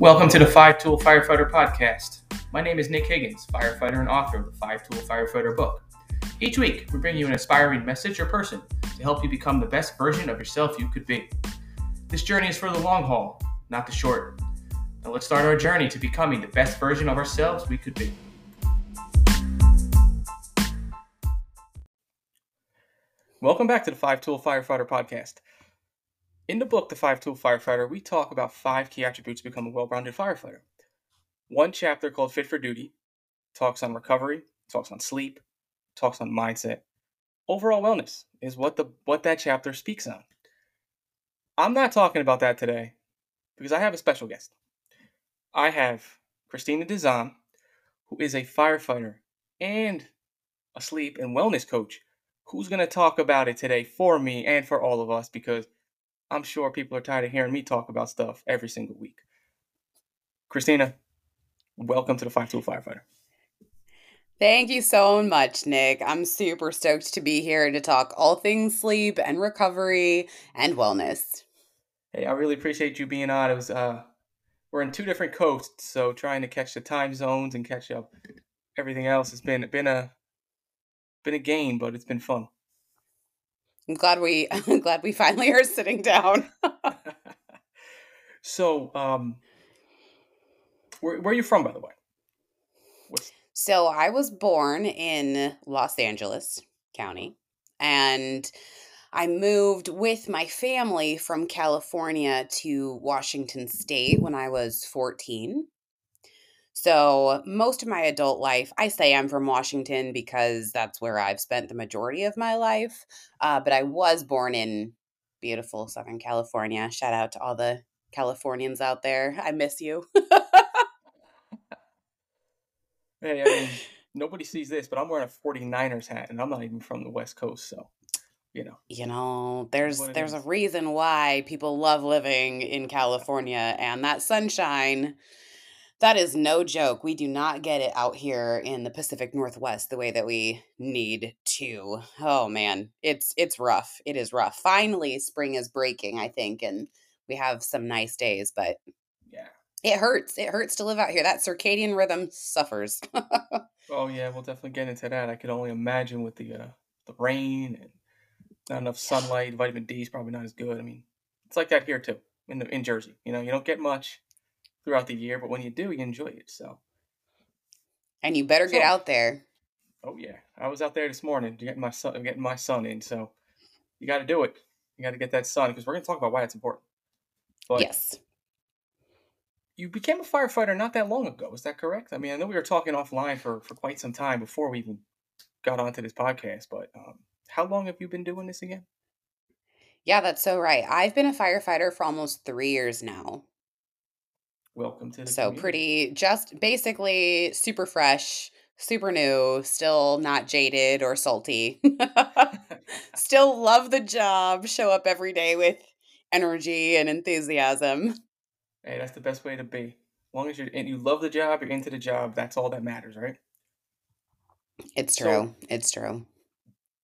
Welcome to the Five Tool Firefighter podcast. My name is Nick Higgins, firefighter and author of the Five Tool Firefighter book. Each week, we bring you an inspiring message or person to help you become the best version of yourself you could be. This journey is for the long haul, not the short. Now let's start our journey to becoming the best version of ourselves we could be. Welcome back to the Five Tool Firefighter podcast. In the book, The Five Tool Firefighter, we talk about five key attributes to become a well-rounded firefighter. One chapter called Fit for Duty talks on recovery, talks on sleep, talks on mindset. Overall wellness is what that chapter speaks on. I'm not talking about that today because I have a special guest. I have Christina Dizon, who is a firefighter and a sleep and wellness coach, who's going to talk about it today for me and for all of us because I'm sure people are tired of hearing me talk about stuff every single week. Christina, welcome to the Five Tool Firefighter. Thank you so much, Nick. I'm super stoked to be here to talk all things sleep and recovery and wellness. Hey, I really appreciate you being on. It was we're in two different coasts, so trying to catch the time zones and catch up everything else has been a game, but it's been fun. I'm glad we finally are sitting down. So, where are you from, by the way? So I was born in Los Angeles County, and I moved with my family from California to Washington State when I was 14. So most of my adult life, I say I'm from Washington because that's where I've spent the majority of my life. But I was born in beautiful Southern California. Shout out to all the Californians out there. I miss you. Hey, I mean, nobody sees this, but I'm wearing a 49ers hat and I'm not even from the West Coast. So, you know, there's a reason why people love living in California and that sunshine. That is no joke. We do not get it out here in the Pacific Northwest the way that we need to. Oh, man. It's rough. It is rough. Finally, spring is breaking, I think, and we have some nice days, but yeah, it hurts. It hurts to live out here. That circadian rhythm suffers. Oh, yeah. We'll definitely get into that. I could only imagine with the rain and not enough sunlight. Vitamin D is probably not as good. I mean, it's like that here, too, in Jersey. You know, you don't get much throughout the year, but when you do, you enjoy it. So, and you better get out there. Oh yeah, I was out there this morning getting my son in. So you got to do it. You got to get that sun because we're going to talk about why it's important. But yes, you became a firefighter not that long ago. Is that correct? I mean, I know we were talking offline for quite some time before we even got onto this podcast. But how long have you been doing this again? Yeah, that's so right. I've been a firefighter for almost 3 years now. Welcome to the community. Pretty, just basically super fresh, super new, still not jaded or salty. Still love the job, show up every day with energy and enthusiasm. Hey, that's the best way to be. As long as you love the job, you're into the job, that's all that matters, right? It's true. So, it's true.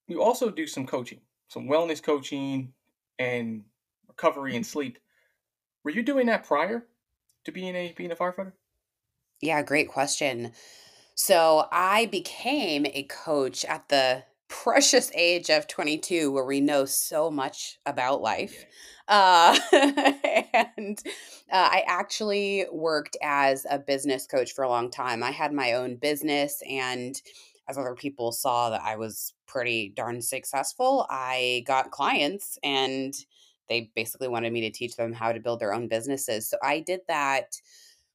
You also do some coaching, some wellness coaching and recovery and sleep. Were you doing that prior to being a firefighter? Yeah, great question. So I became a coach at the precious age of 22, where we know so much about life. I actually worked as a business coach for a long time. I had my own business, and as other people saw that I was pretty darn successful, I got clients and they basically wanted me to teach them how to build their own businesses. So I did that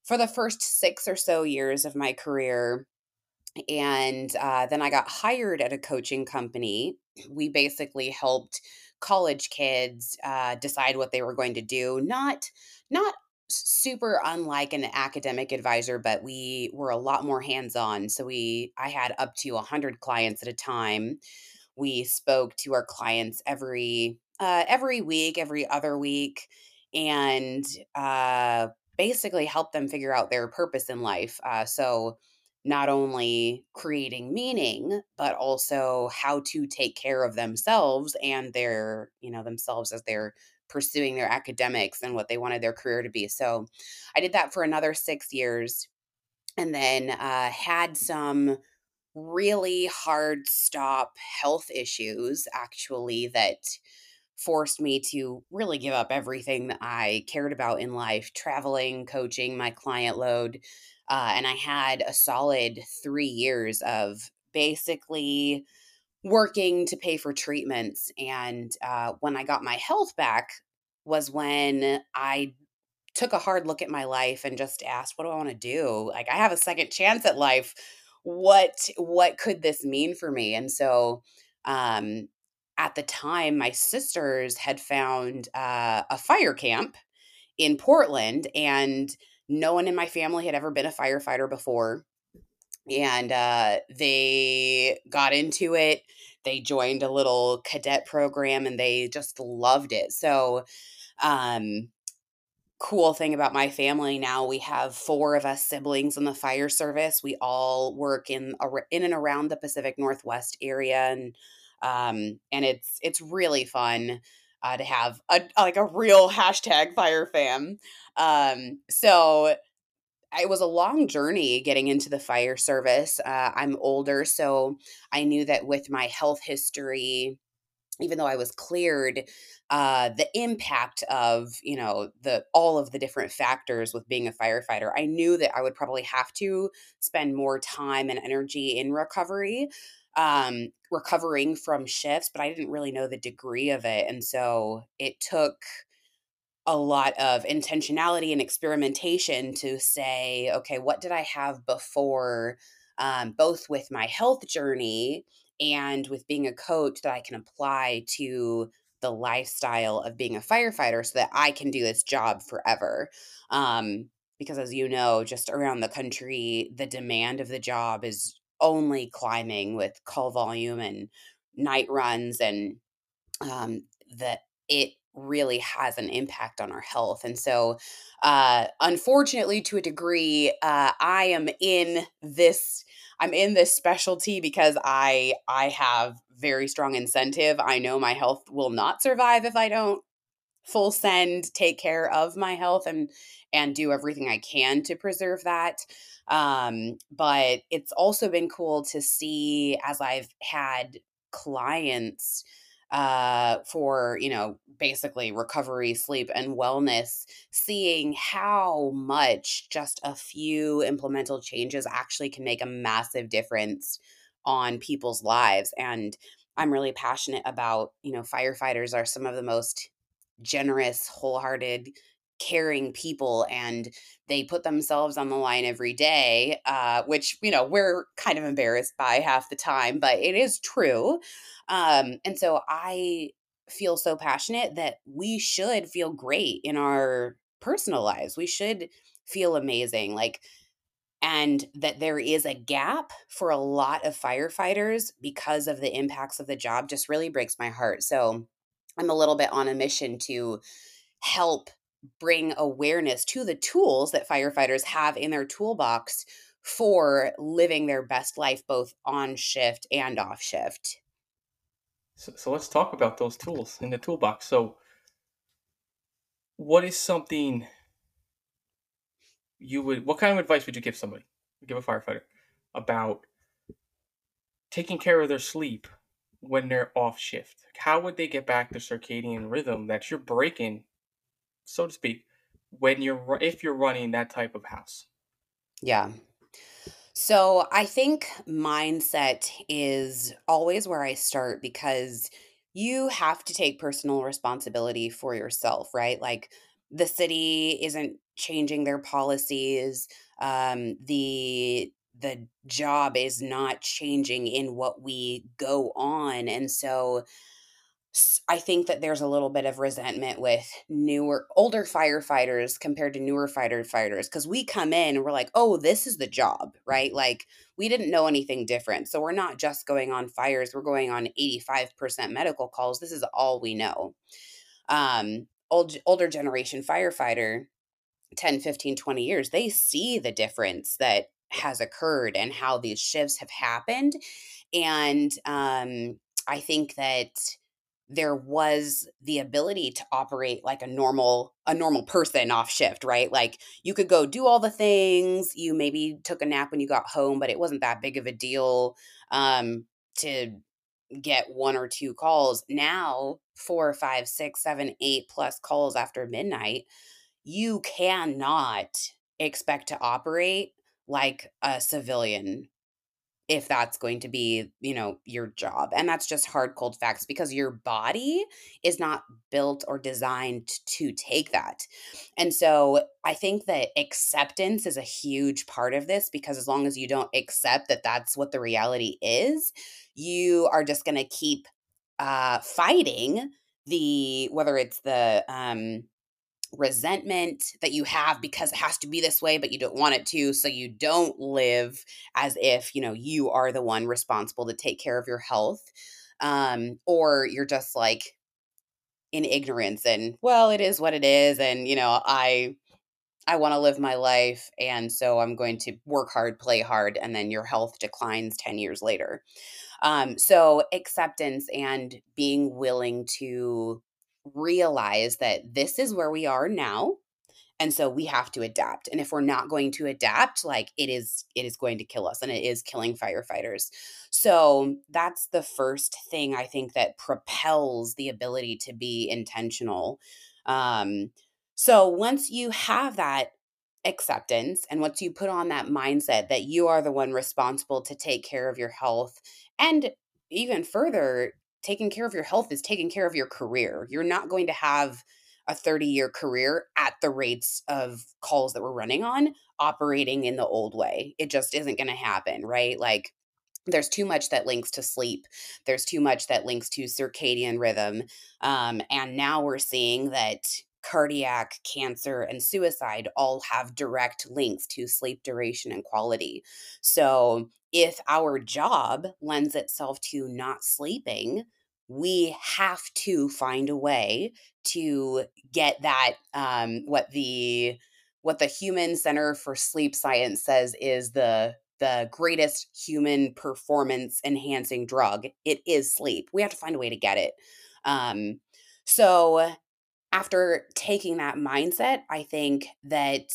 for the first 6 or so years of my career. And then I got hired at a coaching company. We basically helped college kids decide what they were going to do. Not super unlike an academic advisor, but we were a lot more hands-on. So I had up to 100 clients at a time. We spoke to our clients every week, every other week, and basically help them figure out their purpose in life. So not only creating meaning, but also how to take care of themselves and themselves as their pursuing their academics and what they wanted their career to be. So I did that for another 6 years, and then had some really hard stop health issues, actually, that forced me to really give up everything that I cared about in life, traveling, coaching, my client load. And I had a solid 3 years of basically working to pay for treatments. And when I got my health back was when I took a hard look at my life and just asked, what do I want to do? Like, I have a second chance at life. What could this mean for me? And so at the time, my sisters had found a fire camp in Portland, and no one in my family had ever been a firefighter before. And they got into it. They joined a little cadet program and they just loved it. So cool thing about my family now, we have 4 of us siblings in the fire service. We all work in and around the Pacific Northwest area, and it's really fun to have a real hashtag fire fam. So it was a long journey getting into the fire service. I'm older, so I knew that with my health history, even though I was cleared, the impact of, all of the different factors with being a firefighter, I knew that I would probably have to spend more time and energy in recovery, recovering from shifts, but I didn't really know the degree of it. And so it took a lot of intentionality and experimentation to say, okay, what did I have before, both with my health journey and with being a coach, that I can apply to the lifestyle of being a firefighter so that I can do this job forever. Because as you know, just around the country, the demand of the job is only climbing with call volume and night runs, and that it really has an impact on our health. And so unfortunately, to a degree, I'm in this specialty because I have very strong incentive. I know my health will not survive if I don't full send, take care of my health and do everything I can to preserve that. But it's also been cool to see, as I've had clients for, basically recovery, sleep, and wellness, seeing how much just a few implemental changes actually can make a massive difference on people's lives. And I'm really passionate about, firefighters are some of the most generous, wholehearted, caring people, and they put themselves on the line every day, which, we're kind of embarrassed by half the time, but it is true. And so I feel so passionate that we should feel great in our personal lives. We should feel amazing, and that there is a gap for a lot of firefighters because of the impacts of the job just really breaks my heart. So I'm a little bit on a mission to help bring awareness to the tools that firefighters have in their toolbox for living their best life, both on shift and off shift. So let's talk about those tools in the toolbox. So what is something what kind of advice would you give somebody, give a firefighter, about taking care of their sleep when they're off shift? How would they get back the circadian rhythm that you're breaking, so to speak, if you're running that type of house? Yeah. So I think mindset is always where I start, because you have to take personal responsibility for yourself, right? Like, the city isn't changing their policies. The job is not changing in what we go on. And so I think that there's a little bit of resentment with older firefighters compared to newer firefighters, because we come in and we're like, oh, this is the job, right? Like, we didn't know anything different. So we're not just going on fires. We're going on 85% medical calls. This is all we know. Older generation firefighter, 10, 15, 20 years, they see the difference that has occurred and how these shifts have happened. And I think that there was the ability to operate like a normal person off shift, right? Like you could go do all the things. You maybe took a nap when you got home, but it wasn't that big of a deal to get one or two calls. Now, 4, 5, 6, 7, 8 plus calls after midnight, you cannot expect to operate like a civilian if that's going to be, you know, your job. And that's just hard, cold facts because your body is not built or designed to take that. And so I think that acceptance is a huge part of this, because as long as you don't accept that that's what the reality is, you are just going to keep fighting whether it's the resentment that you have because it has to be this way, but you don't want it to. So you don't live as if, you know, you are the one responsible to take care of your health. Or you're just like in ignorance and, well, it is what it is. And, you know, I want to live my life. And so I'm going to work hard, play hard. And then your health declines 10 years later. So acceptance and being willing to realize that this is where we are now. And so we have to adapt. And if we're not going to adapt, like it is going to kill us, and it is killing firefighters. So that's the first thing I think that propels the ability to be intentional. So once you have that acceptance and once you put on that mindset that you are the one responsible to take care of your health, and even further, taking care of your health is taking care of your career. You're not going to have a 30-year career at the rates of calls that we're running on operating in the old way. It just isn't going to happen, right? Like there's too much that links to sleep. There's too much that links to circadian rhythm. And now we're seeing that cardiac, cancer, and suicide all have direct links to sleep duration and quality. So if our job lends itself to not sleeping, we have to find a way to get that, what the Human Center for Sleep Science says is the greatest human performance enhancing drug. It is sleep. We have to find a way to get it. So after taking that mindset, I think that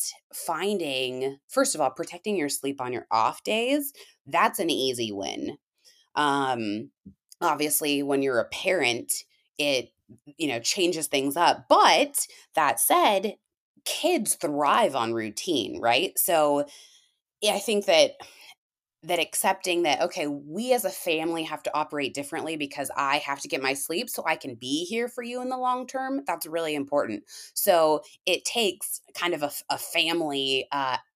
first of all, protecting your sleep on your off days, that's an easy win. Obviously, when you're a parent, it, you know, changes things up. But that said, kids thrive on routine, right? So I think that accepting that, okay, we as a family have to operate differently because I have to get my sleep so I can be here for you in the long term, that's really important. So it takes kind of a family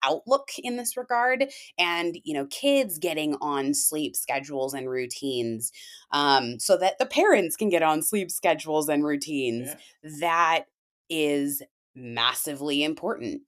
outlook in this regard, and, you know, kids getting on sleep schedules and routines so that the parents can get on sleep schedules and routines. Yeah. That is massively important.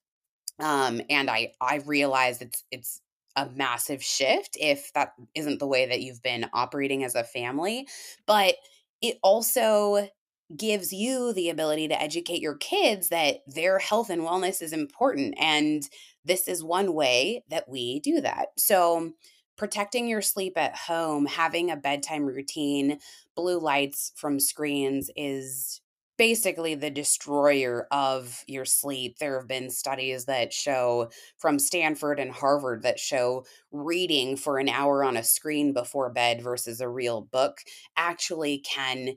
And I realize it's a massive shift if that isn't the way that you've been operating as a family, but it also gives you the ability to educate your kids that their health and wellness is important. And this is one way that we do that. So protecting your sleep at home, having a bedtime routine, blue lights from screens is basically the destroyer of your sleep. There have been studies that show from Stanford and Harvard that show reading for an hour on a screen before bed versus a real book actually can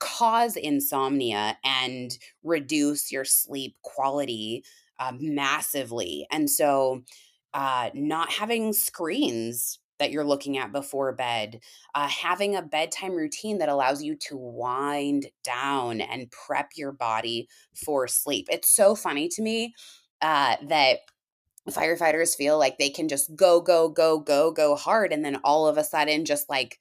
cause insomnia and reduce your sleep quality massively. And so not having screens that you're looking at before bed, having a bedtime routine that allows you to wind down and prep your body for sleep. It's so funny to me that firefighters feel like they can just go hard. And then all of a sudden just like,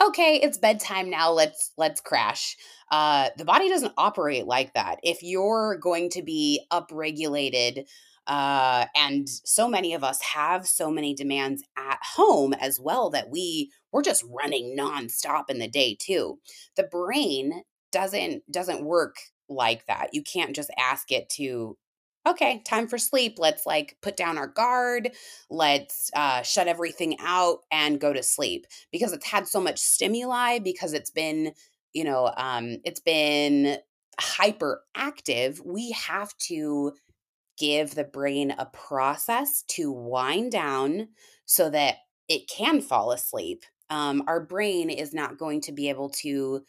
okay, it's bedtime now. Let's crash. The body doesn't operate like that. If you're going to be upregulated, and so many of us have so many demands at home as well that we're just running nonstop in the day too. The brain doesn't work like that. You can't just ask it to, okay, time for sleep. Let's like put down our guard. Let's shut everything out and go to sleep, because it's had so much stimuli, because it's been you know, it's been hyperactive, we have to give the brain a process to wind down so that it can fall asleep. Our brain is not going to be able to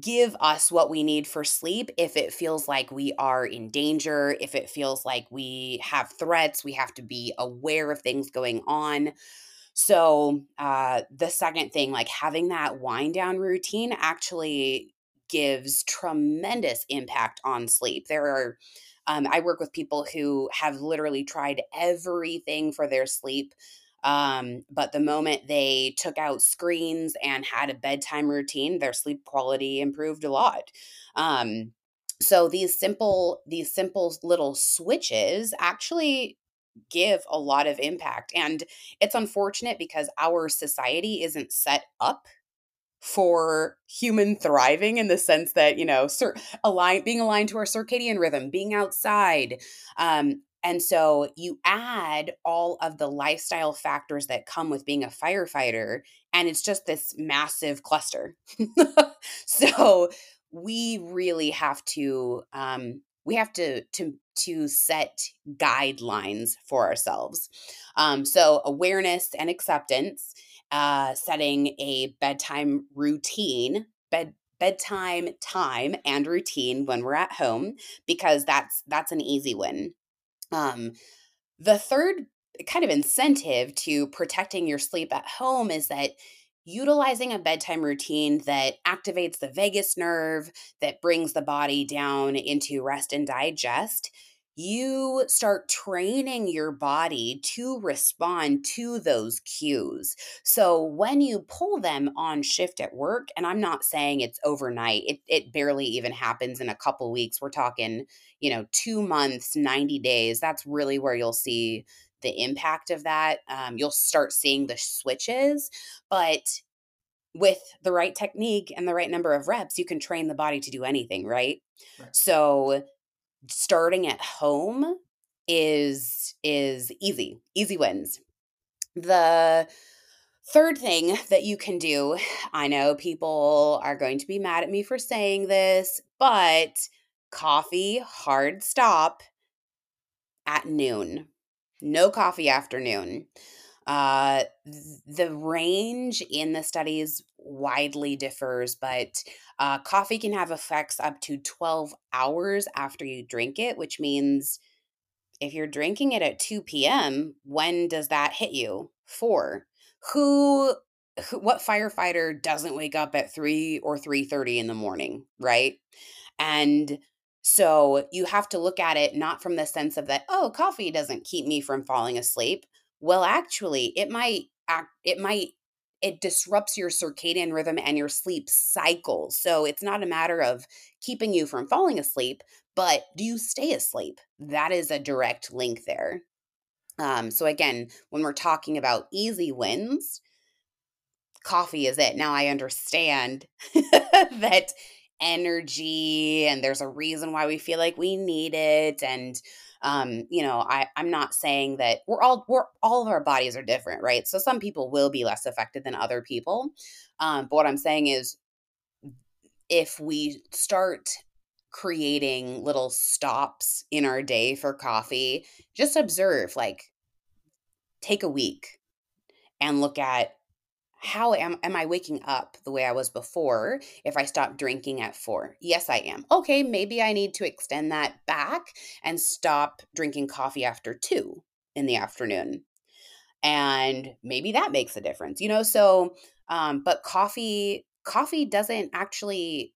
give us what we need for sleep if it feels like we are in danger, if it feels like we have threats, we have to be aware of things going on. So the second thing, like having that wind down routine actually gives tremendous impact on sleep. There are, I work with people who have literally tried everything for their sleep. But the moment they took out screens and had a bedtime routine, their sleep quality improved a lot. So these simple little switches actually give a lot of impact. And it's unfortunate because our society isn't set up for human thriving in the sense that, you know, being aligned to our circadian rhythm, being outside, and so you add all of the lifestyle factors that come with being a firefighter, and it's just this massive cluster. So we really have to set guidelines for ourselves. So awareness and acceptance, setting a bedtime routine, bedtime time and routine when we're at home, because that's an easy win. The third kind of incentive to protecting your sleep at home is that utilizing a bedtime routine that activates the vagus nerve, that brings the body down into rest and digest, you start training your body to respond to those cues. So when you pull them on shift at work, and I'm not saying it's overnight, it barely even happens in a couple weeks. We're talking, 2 months, 90 days. That's really where you'll see the impact of that. You'll start seeing the switches, but with the right technique and the right number of reps, you can train the body to do anything, right? So starting at home is easy wins. The third thing that you can do, I know people are going to be mad at me for saying this, but coffee hard stop at noon. No coffee after noon. The range in the studies widely differs, but coffee can have effects up to 12 hours after you drink it, which means if you're drinking it at 2 p.m., when does that hit you? 4. What firefighter doesn't wake up at 3 or 3:30 in the morning, right? And so you have to look at it not from the sense of that, oh, coffee doesn't keep me from falling asleep. Well, actually, it disrupts your circadian rhythm and your sleep cycle. So it's not a matter of keeping you from falling asleep, but do you stay asleep? That is a direct link there. So again, when we're talking about easy wins, coffee is it. Now I understand that energy, and there's a reason why we feel like we need it. And I'm not saying that all of our bodies are different, right? So some people will be less affected than other people. But what I'm saying is if we start creating little stops in our day for coffee, just observe, like take a week and look at how am I waking up the way I was before if I stopped drinking at 4? Yes, I am. Okay, maybe I need to extend that back and stop drinking coffee after 2 in the afternoon. And maybe that makes a difference, So, but coffee doesn't actually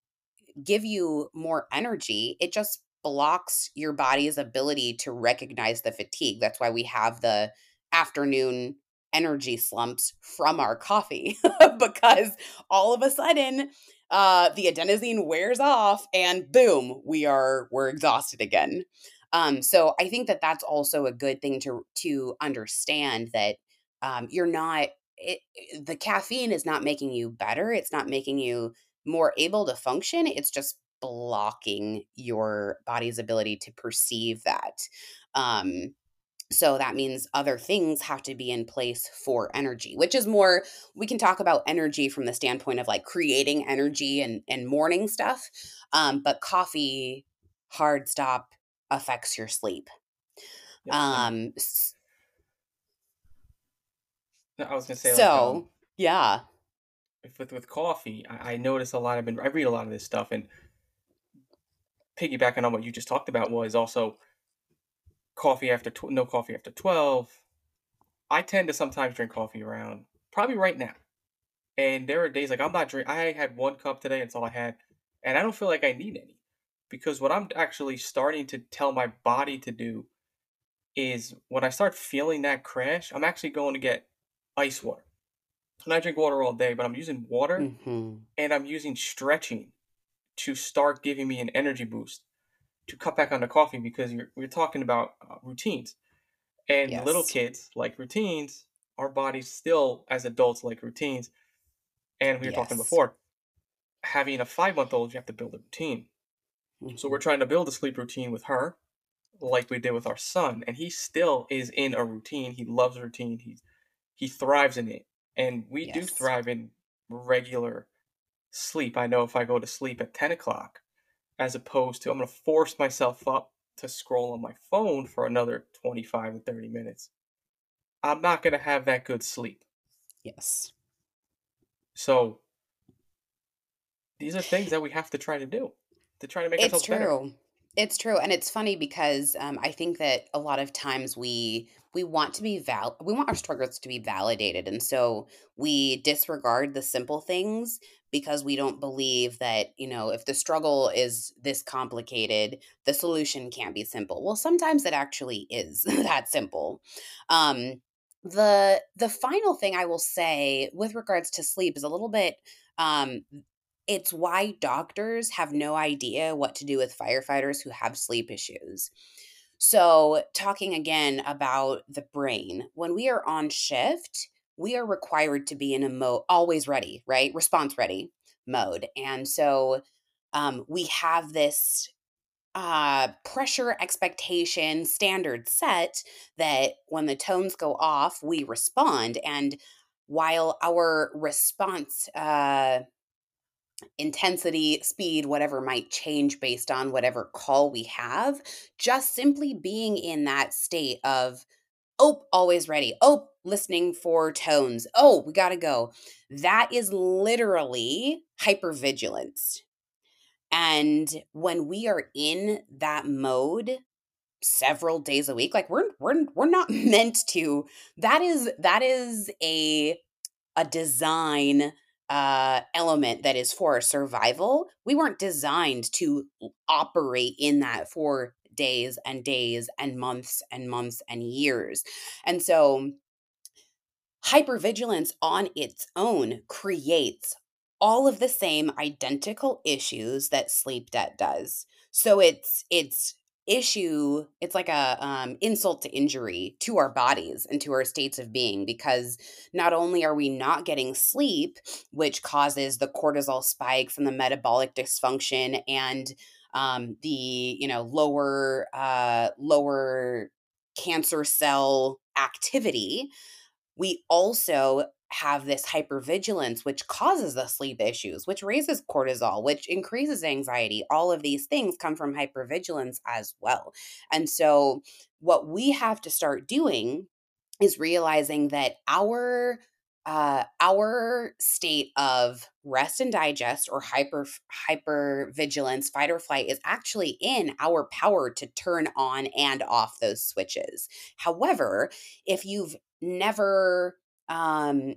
give you more energy. It just blocks your body's ability to recognize the fatigue. That's why we have the afternoon energy slumps from our coffee because all of a sudden the adenosine wears off and boom, we're exhausted again. So I think that that's also a good thing to understand that the caffeine is not making you better. It's not making you more able to function. It's just blocking your body's ability to perceive that. So that means other things have to be in place for energy, which is more, we can talk about energy from the standpoint of like creating energy and morning stuff. But coffee, hard stop, affects your sleep. Yep. I was going to say, so like, yeah. With coffee, I notice a lot. I read a lot of this stuff, and piggybacking on what you just talked about was also coffee after no coffee after 12. I tend to sometimes drink coffee around probably right now, and there are days like I'm not drinking. I had one cup today. That's all I had, and I don't feel like I need any, because what I'm actually starting to tell my body to do is when I start feeling that crash, I'm actually going to get ice water. And I drink water all day, but I'm using water and I'm using stretching to start giving me an energy boost to cut back on the coffee, because we're talking about routines. And yes, little kids like routines. Our bodies still, as adults, like routines. And we were talking before, having a 5-month-old, you have to build a routine. So we're trying to build a sleep routine with her, like we did with our son. And he still is in a routine. He loves routine. He thrives in it. And we do thrive in regular sleep. I know if I go to sleep at 10 o'clock, as opposed to I'm going to force myself up to scroll on my phone for another 25 to 30 minutes, I'm not going to have that good sleep. Yes. So these are things that we have to try to do to try to make ourselves better. It's true. It's true. And it's funny because I think that a lot of times we want to be we want our struggles to be validated. And so we disregard the simple things because we don't believe that, you know, if the struggle is this complicated, the solution can't be simple. Well, sometimes it actually is that simple. The final thing I will say with regards to sleep is a little bit it's why doctors have no idea what to do with firefighters who have sleep issues. So talking again about the brain, when we are on shift, we are required to be in a always ready, right? Response ready mode. And so we have this pressure, expectation, standard set that when the tones go off, we respond. And while our response intensity, speed, whatever might change based on whatever call we have, just simply being in that state of, oh, always ready. Oh, listening for tones. Oh, we got to go. That is literally hypervigilance. And when we are in that mode several days a week, like we're not meant to, that is a design element that is for survival. We weren't designed to operate in that for days and days and months and months and years. And so hypervigilance on its own creates all of the same identical issues that sleep debt does. So it's like a insult to injury to our bodies and to our states of being, because not only are we not getting sleep, which causes the cortisol spikes and the metabolic dysfunction and the lower cancer cell activity, we also have this hypervigilance, which causes the sleep issues, which raises cortisol, which increases anxiety. All of these things come from hypervigilance as well. And so what we have to start doing is realizing that our state of rest and digest or hypervigilance, fight or flight, is actually in our power to turn on and off those switches. However, if you've never heard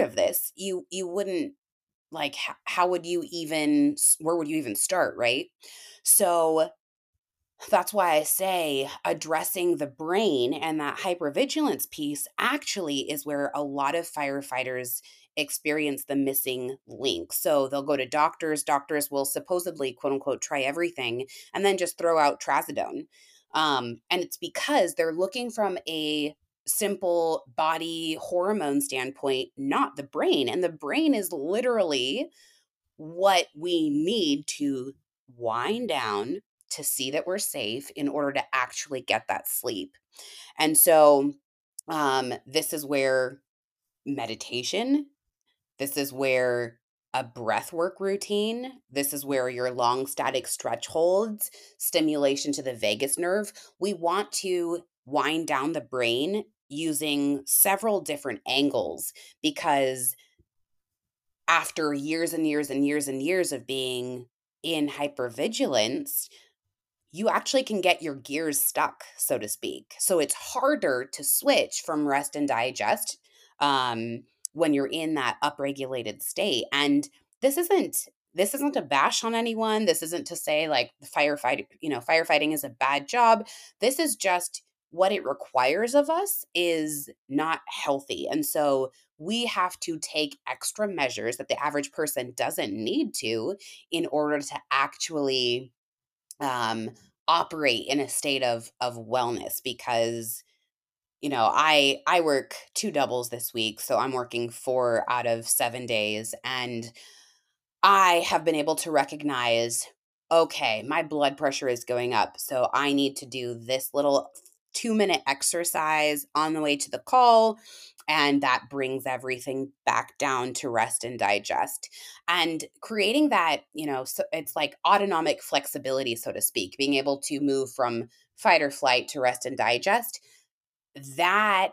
of this, you wouldn't like, how would you even, where would you even start? Right. So that's why I say addressing the brain and that hypervigilance piece actually is where a lot of firefighters experience the missing link. So they'll go to doctors. Doctors will supposedly, quote unquote, try everything and then just throw out trazodone. And it's because they're looking from a simple body hormone standpoint, not the brain. And the brain is literally what we need to wind down, to see that we're safe in order to actually get that sleep. And so this is where meditation, this is where a breath work routine, this is where your long static stretch holds, stimulation to the vagus nerve. We want to wind down the brain using several different angles, because after years and years and years and years of being in hypervigilance, you actually can get your gears stuck, so to speak. So it's harder to switch from rest and digest when you're in that upregulated state. And this isn't a bash on anyone. This isn't to say like firefighting is a bad job. This is just what it requires of us is not healthy. And so we have to take extra measures that the average person doesn't need to in order to actually operate in a state of wellness. Because, you know, I work two doubles this week, so I'm working 4 out of 7 days, and I have been able to recognize, okay, my blood pressure is going up, so I need to do this little 2-minute exercise on the way to the call, and that brings everything back down to rest and digest. And creating that, you know, so it's like autonomic flexibility, so to speak, being able to move from fight or flight to rest and digest, that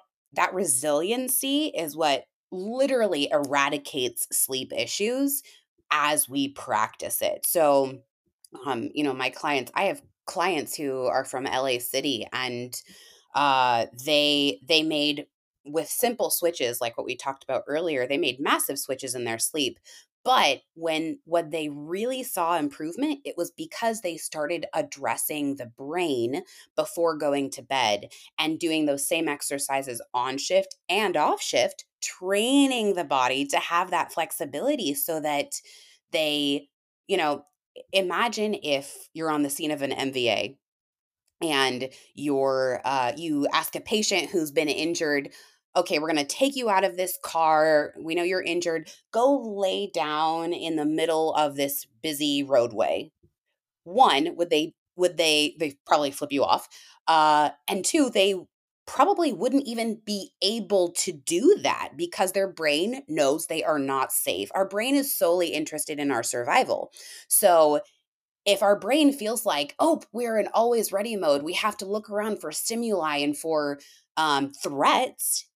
resiliency is what literally eradicates sleep issues as we practice it. So, you know, I have clients who are from LA City, and they made, with simple switches like what we talked about earlier, they made massive switches in their sleep. But when they really saw improvement, it was because they started addressing the brain before going to bed and doing those same exercises on shift and off shift, training the body to have that flexibility so that they, you know, imagine if you're on the scene of an MVA and you ask a patient who's been injured, okay, we're going to take you out of this car. We know you're injured. Go lay down in the middle of this busy roadway. One, would they probably flip you off. And two, they probably wouldn't even be able to do that because their brain knows they are not safe. Our brain is solely interested in our survival. So if our brain feels like, oh, we're in always ready mode, we have to look around for stimuli and for threats,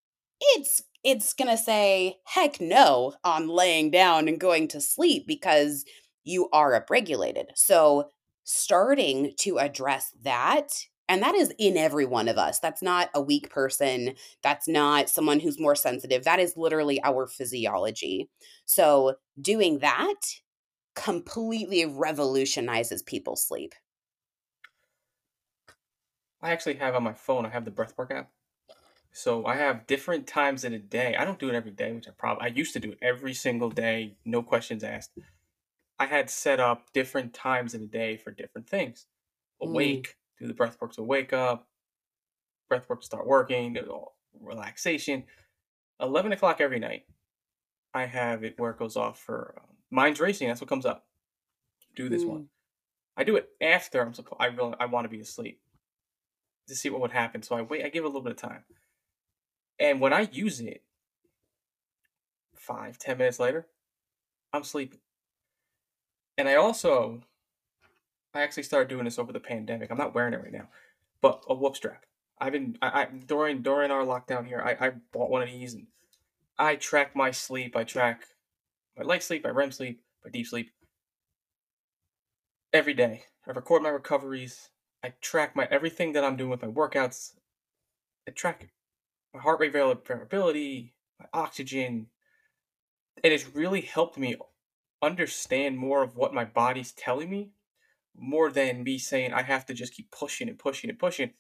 it's going to say, heck no, on laying down and going to sleep, because you are upregulated. So starting to address that, and that is in every one of us. That's not a weak person. That's not someone who's more sensitive. That is literally our physiology. So doing that completely revolutionizes people's sleep. I actually have on my phone, I have the Breathwork app. So I have different times of the day. I don't do it every day, which I used to do it every single day, no questions asked. I had set up different times of the day for different things. Awake, do the breathwork to wake up, breathwork to start working, relaxation. 11 o'clock every night, I have it where it goes off for mind's racing. That's what comes up. Do this one. I do it after I'm supposed. I want to be asleep to see what would happen. So I wait. I give it a little bit of time, and when I use it, 5-10 minutes later, I'm sleeping. And I actually started doing this over the pandemic. I'm not wearing it right now, but a Whoop strap. During our lockdown here, I bought one of these, and I track my sleep. I track my light sleep, my REM sleep, my deep sleep. Every day, I record my recoveries. I track my everything that I'm doing with my workouts. I track my heart rate variability, my oxygen. It has really helped me understand more of what my body's telling me, more than me saying I have to just keep pushing and pushing and pushing.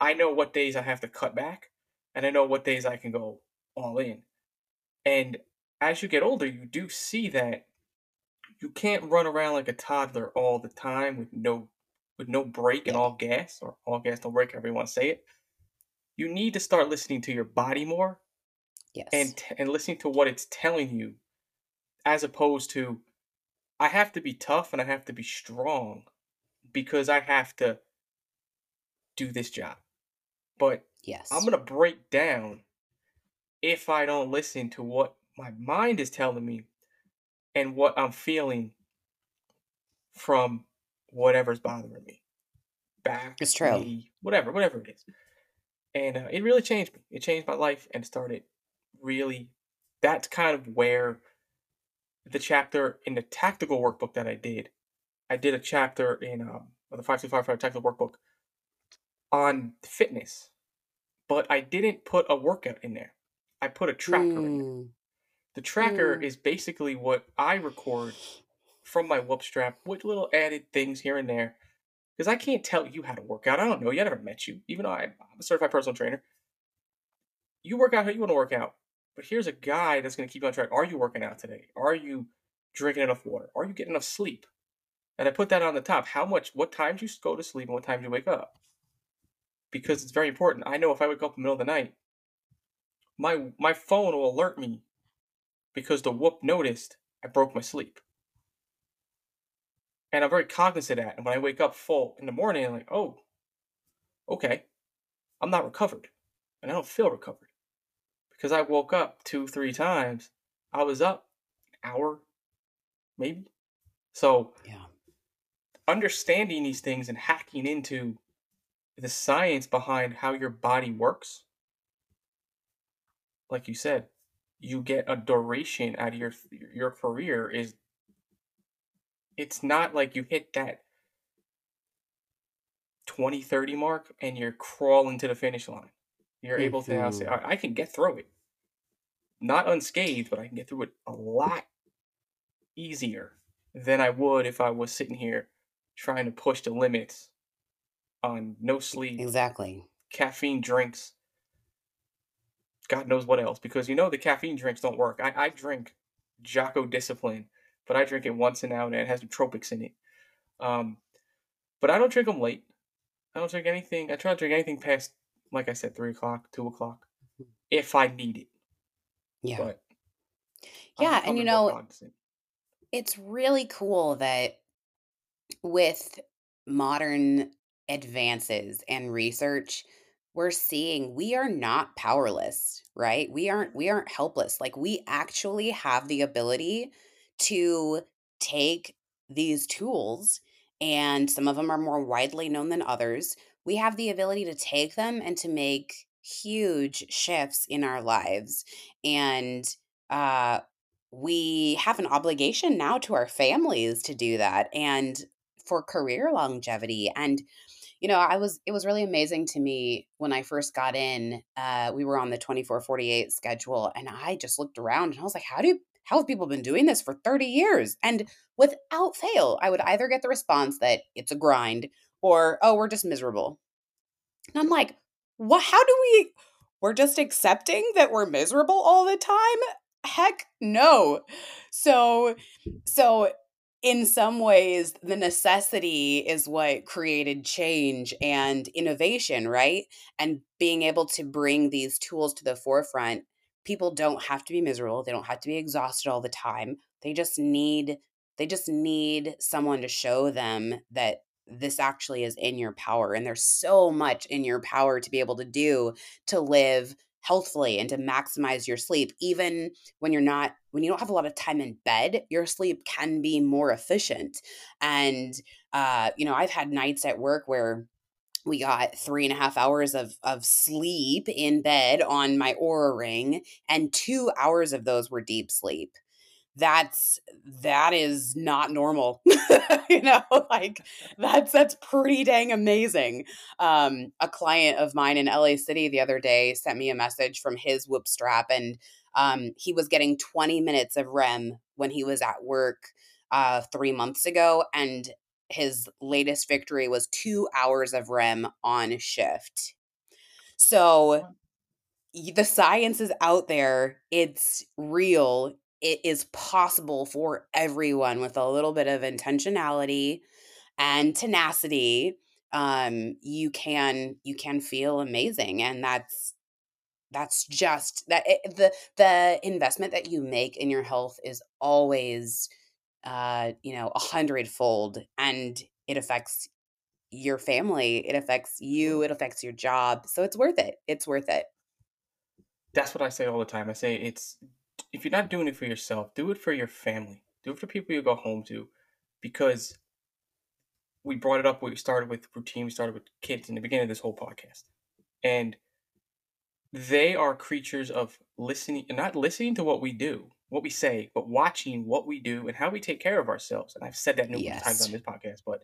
I know what days I have to cut back, and I know what days I can go all in. And as you get older, you do see that you can't run around like a toddler all the time with no break and all gas, or all gas, no break, however you want to say it. You need to start listening to your body more, yes, and listening to what it's telling you, as opposed to, I have to be tough and I have to be strong. because I have to do this job. But yes, I'm going to break down if I don't listen to what my mind is telling me and what I'm feeling from whatever's bothering me. Back, it's true. Me, whatever it is. And it really changed me. It changed my life and started really, that's kind of where the chapter in the tactical workbook that I did a chapter in the 525 tactical workbook on fitness, but I didn't put a workout in there. I put a tracker in there. The tracker is basically what I record from my Whoop strap with little added things here and there. Because I can't tell you how to work out. I don't know you. I never met you. Even though I'm a certified personal trainer. You work out how you want to work out. But here's a guy that's going to keep you on track. Are you working out today? Are you drinking enough water? Are you getting enough sleep? And I put that on the top. What times you go to sleep and what times you wake up. Because it's very important. I know if I wake up in the middle of the night, my phone will alert me because the Whoop noticed I broke my sleep. And I'm very cognizant of that. And when I wake up full in the morning, I'm like, oh, okay, I'm not recovered. And I don't feel recovered. Because I woke up 2-3 times. I was up an hour, maybe. So yeah, understanding these things and hacking into the science behind how your body works. Like you said, you get a duration out of your career is... It's not like you hit that 20-30 mark and you're crawling to the finish line. You're able to now say, all right, I can get through it. Not unscathed, but I can get through it a lot easier than I would if I was sitting here trying to push the limits on no sleep. Exactly. Caffeine drinks. God knows what else. Because you know the caffeine drinks don't work. I drink Jocko Discipline. But I drink it once and now and then. It has nootropics in it. But I don't drink them late. I don't drink anything. I try to drink anything past, like I said, 3 o'clock, 2 o'clock, if I need it. Yeah. But I'm and you know, it's really cool that with modern advances and research, we're seeing we are not powerless, right? We aren't helpless. Like, we actually have the ability to take these tools, and some of them are more widely known than others. We have the ability to take them and to make huge shifts in our lives. And we have an obligation now to our families to do that and for career longevity. And, you know, it was really amazing to me when I first got in, we were on the 24-48 schedule, and I just looked around and I was like, how have people been doing this for 30 years? And without fail, I would either get the response that it's a grind or, oh, we're just miserable. And I'm like, what? How do we're just accepting that we're miserable all the time? Heck no. So in some ways, the necessity is what created change and innovation, right? And being able to bring these tools to the forefront. People don't have to be miserable. They don't have to be exhausted all the time. They just need someone to show them that this actually is in your power. And there's so much in your power to be able to do to live healthfully and to maximize your sleep. Even when you don't have a lot of time in bed, your sleep can be more efficient. And, you know, I've had nights at work where we got 3.5 hours of sleep in bed on my Oura Ring, and 2 hours of those were deep sleep. That is not normal. You know, like that's pretty dang amazing. A client of mine in LA City the other day sent me a message from his Whoop strap, and he was getting 20 minutes of REM when he was at work 3 months ago, and his latest victory was 2 hours of REM on shift. So the science is out there. It's real. It is possible for everyone with a little bit of intentionality and tenacity. You can feel amazing. And that's just that the investment that you make in your health is always 100-fold, and it affects your family. It affects you. It affects your job. So it's worth it. It's worth it. That's what I say all the time. I say it's, if you're not doing it for yourself, do it for your family. Do it for people you go home to, because we brought it up. We started with routine. We started with kids in the beginning of this whole podcast. And they are creatures of listening, not listening to what we do, what we say, but watching what we do and how we take care of ourselves. And I've said that numerous times on this podcast, but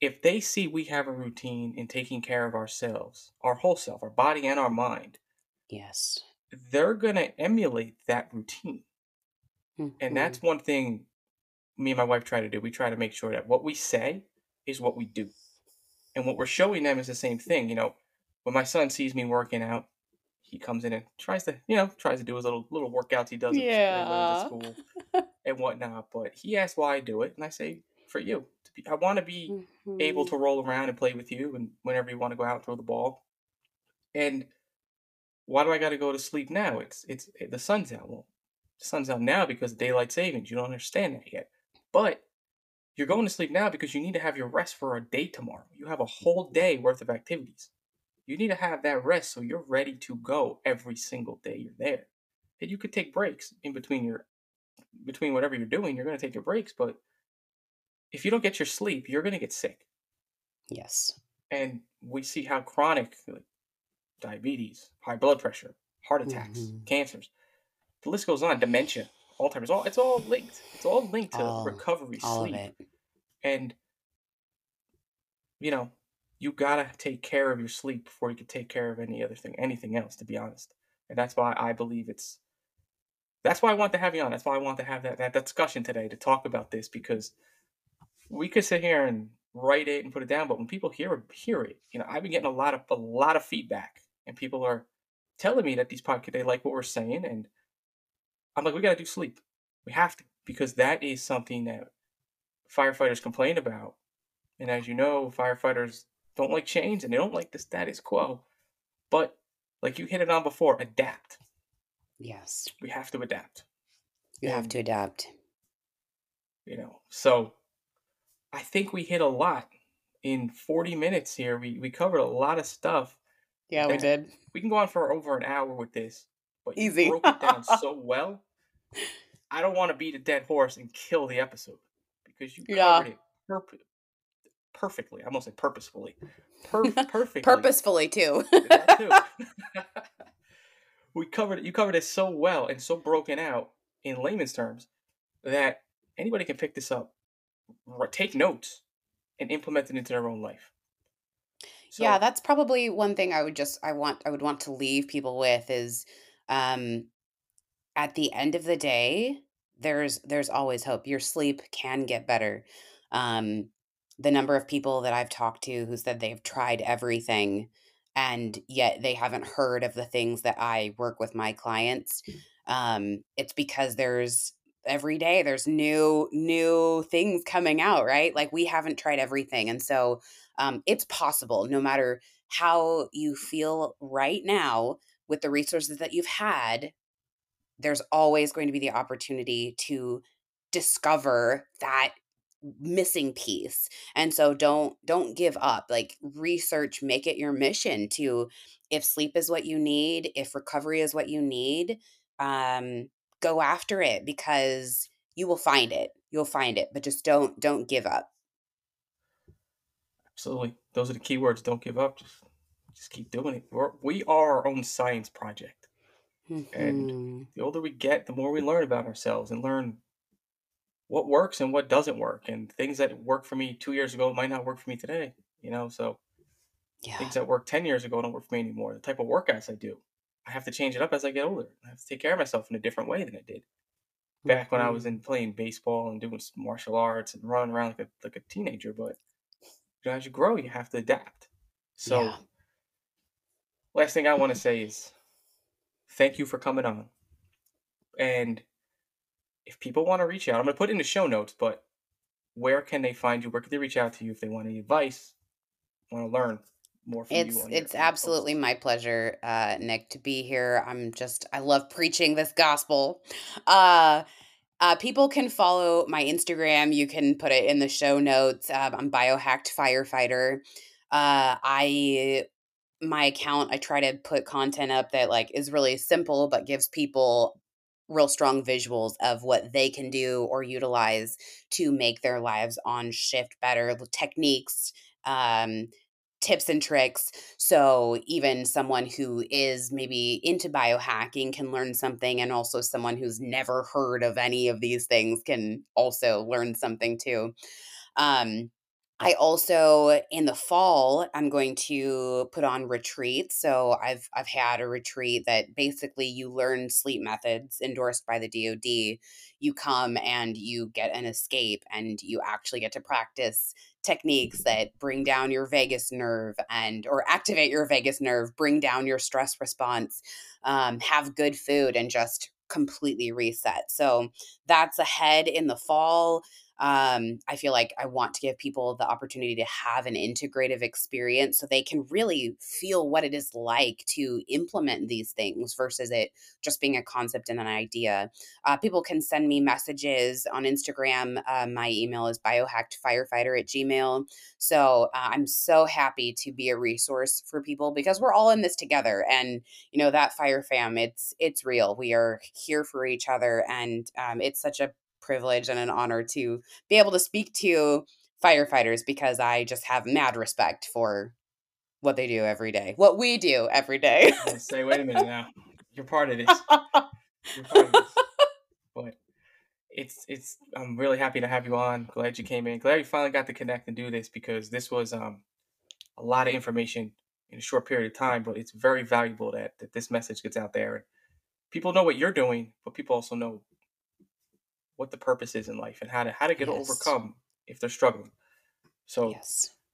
if they see we have a routine in taking care of ourselves, our whole self, our body and our mind, yes, they're going to emulate that routine. Mm-hmm. And that's one thing me and my wife try to do. We try to make sure that what we say is what we do. And what we're showing them is the same thing. You know, when my son sees me working out, he comes in and tries to do his little workouts he does at school and whatnot. But he asks why I do it. And I say, for you. I want to be able to roll around and play with you, and whenever you want to go out and throw the ball. And why do I got to go to sleep now? It's the sun's out. Well, the sun's out now because of daylight savings. You don't understand that yet. But you're going to sleep now because you need to have your rest for a day tomorrow. You have a whole day worth of activities. You need to have that rest so you're ready to go every single day you're there. And you could take breaks in between whatever you're doing. You're going to take your breaks, but if you don't get your sleep, you're going to get sick. Yes. And we see how chronic, like diabetes, high blood pressure, heart attacks, cancers, the list goes on, dementia, Alzheimer's, it's all linked. It's all linked to recovery, all sleep. Of it. And, you know, you got to take care of your sleep before you can take care of anything else, to be honest. And that's why I believe that's why I want to have you on. That's why I want to have that discussion today, to talk about this, because we could sit here and write it and put it down, but when people hear it, you know, I've been getting a lot of feedback, and people are telling me that these podcasts, they like what we're saying, and I'm like, we got to do sleep. We have to, because that is something that firefighters complain about. And as you know, firefighters don't like change, and they don't like the status quo, but like you hit it on before, adapt. Yes. We have to adapt. You have to adapt. You know, so I think we hit a lot in 40 minutes here. We covered a lot of stuff. Yeah, we did. We can go on for over an hour with this, but easy. You broke it down so well. I don't want to beat a dead horse and kill the episode, because you covered it perfectly. I almost said purposefully. Perfectly. Purposefully too. We covered it. You covered it so well and so broken out in layman's terms that anybody can pick this up, take notes, and implement it into their own life. So, yeah, that's probably one thing I would want to leave people with is, at the end of the day, there's always hope. Your sleep can get better. The number of people that I've talked to who said they've tried everything and yet they haven't heard of the things that I work with my clients. It's because every day there's new things coming out, right? Like, we haven't tried everything. And so it's possible, no matter how you feel right now with the resources that you've had, there's always going to be the opportunity to discover that missing piece. And so don't give up. Like, research, make it your mission to, if sleep is what you need, if recovery is what you need, go after it, because you will find it. You'll find it, but just don't give up. Absolutely. Those are the key words. Don't give up. Just keep doing it. We are our own science project. Mm-hmm. And the older we get, the more we learn about ourselves and learn what works and what doesn't work, and things that worked for me 2 years ago might not work for me today, you know? So things that worked 10 years ago don't work for me anymore. The type of workouts I do, I have to change it up as I get older. I have to take care of myself in a different way than I did back when I was in playing baseball and doing martial arts and running around like a teenager. But you know, as you grow, you have to adapt. So last thing I want to say is thank you for coming on. And if people want to reach out, I'm going to put it in the show notes, but where can they find you? Where can they reach out to you if they want any advice, want to learn more from you? It's absolutely my pleasure, Nick, to be here. I love preaching this gospel. People can follow my Instagram. You can put it in the show notes. I'm Biohacked Firefighter. My account, I try to put content up that like is really simple, but gives people real strong visuals of what they can do or utilize to make their lives on shift better, techniques, tips and tricks. So even someone who is maybe into biohacking can learn something, and also someone who's never heard of any of these things can also learn something too. I also, in the fall, I'm going to put on retreats. So I've had a retreat that basically you learn sleep methods endorsed by the DoD. You come and you get an escape, and you actually get to practice techniques that bring down your vagus nerve or activate your vagus nerve, bring down your stress response, have good food, and just completely reset. So that's ahead in the fall. I feel like I want to give people the opportunity to have an integrative experience so they can really feel what it is like to implement these things versus it just being a concept and an idea. People can send me messages on Instagram. My email is biohackedfirefighter@gmail.com. So I'm so happy to be a resource for people, because we're all in this together. And, you know, that fire fam, it's real. We are here for each other. And it's such a privilege and an honor to be able to speak to firefighters, because I just have mad respect for what they do every day, what we do every day. Say, wait a minute now, you're part of this. But it's I'm really happy to have you on. Glad you came in. Glad you finally got to connect and do this, because this was a lot of information in a short period of time, but it's very valuable that this message gets out there. People know what you're doing, but people also know what the purpose is in life and how to get overcome if they're struggling. So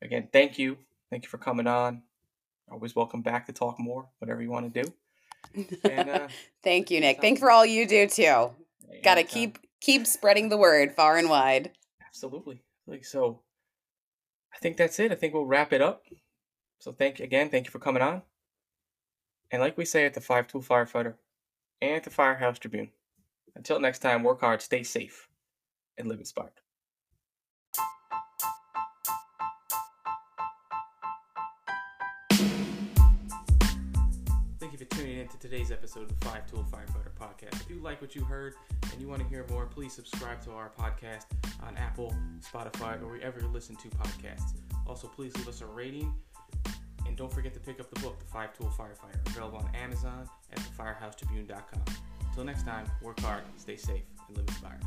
again, thank you. Thank you for coming on. Always welcome back to talk more, whatever you want to do. And, thank you, Nick. Thanks for all you do too. Got to keep spreading the word far and wide. Absolutely. So I think that's it. I think we'll wrap it up. So thank you for coming on. And like we say at the Five Tool Firefighter and at the Firehouse Tribune, until next time, work hard, stay safe, and live inspired. Thank you for tuning in to today's episode of the Five Tool Firefighter podcast. If you like what you heard and you want to hear more, please subscribe to our podcast on Apple, Spotify, or wherever you listen to podcasts. Also, please leave us a rating. And don't forget to pick up the book, The Five Tool Firefighter, available on Amazon at thefirehousetribune.com. Until next time, work hard, stay safe, and live inspired.